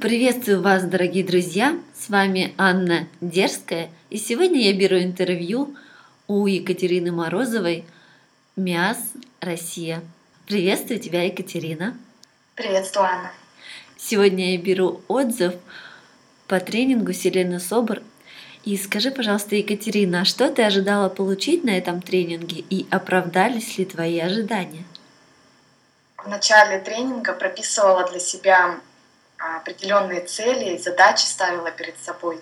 Приветствую вас, дорогие друзья! С вами Анна Дерская, и сегодня я беру интервью у Екатерины Морозовой «Мяс Россия». Приветствую тебя, Екатерина! Приветствую, Анна! Сегодня я беру отзыв по тренингу Селены Собер. И скажи, пожалуйста, Екатерина, что ты ожидала получить на этом тренинге и оправдались ли твои ожидания? В начале тренинга прописывала для себя определенные цели и задачи, ставила перед собой.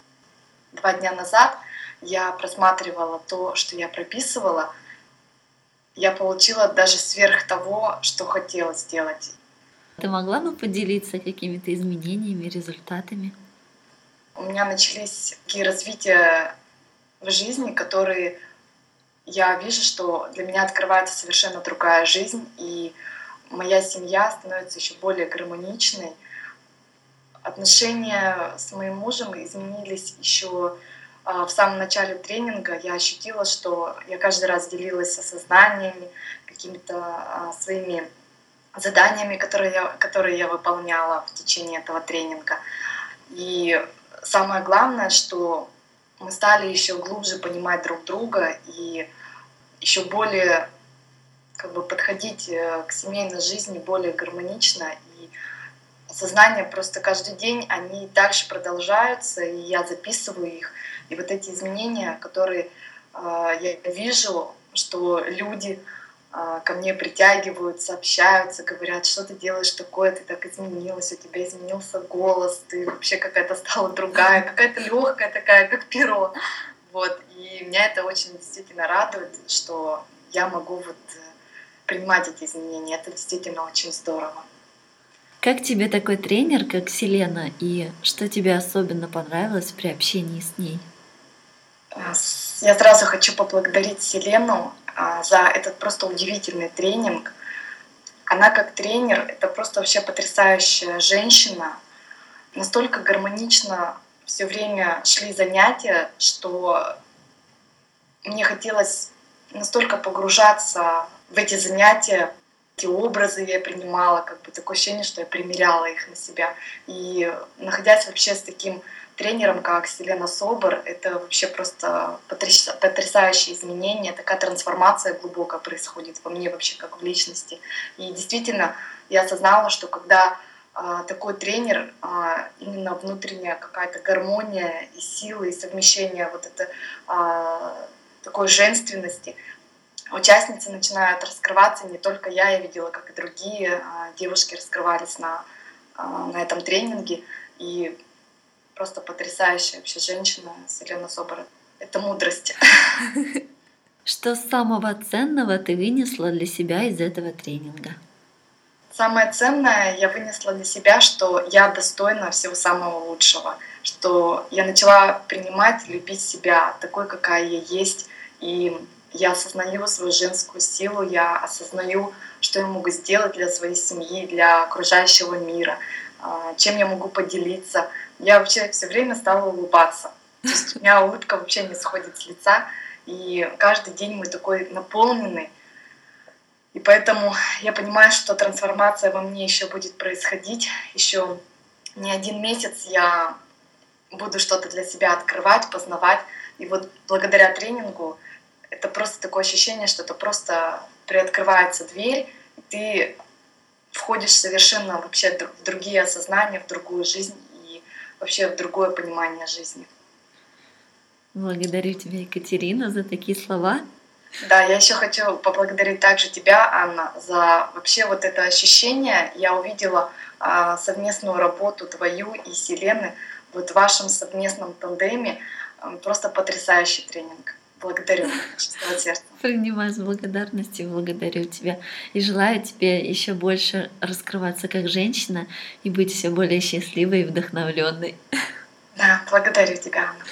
2 дня назад я просматривала то, что я прописывала. Я получила даже сверх того, что хотела сделать. Ты могла бы поделиться какими-то изменениями, результатами? У меня начались такие развития в жизни, которые я вижу, что для меня открывается совершенно другая жизнь, и моя семья становится еще более гармоничной. Отношения с моим мужем изменились еще в самом начале тренинга. Я ощутила, что я каждый раз делилась осознаниями, какими-то своими заданиями, которые я выполняла в течение этого тренинга. И самое главное, что мы стали еще глубже понимать друг друга и еще более подходить к семейной жизни более гармонично. И осознания просто каждый день, они дальше продолжаются, и я записываю их. И вот эти изменения, которые я вижу, что люди ко мне притягиваются, общаются, говорят, что ты делаешь такое, ты так изменилась, у тебя изменился голос, ты вообще какая-то стала другая, какая-то легкая такая, как перо. Вот. И меня это очень действительно радует, что я могу принимать эти изменения. Это действительно очень здорово. Как тебе такой тренер, как Селена, и что тебе особенно понравилось при общении с ней? Я сразу хочу поблагодарить Селену за этот просто удивительный тренинг. Она как тренер, это просто вообще потрясающая женщина. Настолько гармонично все время шли занятия, что мне хотелось настолько погружаться в эти занятия, эти образы я принимала, такое ощущение, что я примеряла их на себя. И находясь вообще с таким тренером, как Селена Собер, это вообще просто потрясающие изменения, такая трансформация глубокая происходит во мне вообще как в личности. И действительно я осознала, что когда такой тренер, именно внутренняя какая-то гармония и силы, и совмещение такой женственности, участницы начинают раскрываться, не только я видела, как и другие девушки раскрывались на этом тренинге. И просто потрясающая вообще женщина Селена Собер. Это мудрость. Что самого ценного ты вынесла для себя из этого тренинга? Самое ценное я вынесла для себя, что я достойна всего самого лучшего, что я начала принимать, любить себя такой, какая я есть, и я осознаю свою женскую силу, я осознаю, что я могу сделать для своей семьи, для окружающего мира, чем я могу поделиться. Я вообще все время стала улыбаться. То есть у меня улыбка вообще не сходит с лица, и каждый день мы такой наполненный. И поэтому я понимаю, что трансформация во мне еще будет происходить. Еще не 1 месяц я буду что-то для себя открывать, познавать. И вот благодаря тренингу это просто такое ощущение, что это просто приоткрывается дверь, и ты входишь совершенно вообще в другие осознания, в другую жизнь и вообще в другое понимание жизни. Благодарю тебя, Екатерина, за такие слова. Да, я еще хочу поблагодарить также тебя, Анна, за вообще это ощущение. Я увидела совместную работу твою и Селены в вашем совместном тандеме. Просто потрясающий тренинг. Благодарю. Чистого сердца. Принимаю с благодарностью, благодарю тебя. И желаю тебе еще больше раскрываться как женщина и быть все более счастливой и вдохновленной. Да, благодарю тебя, Анна.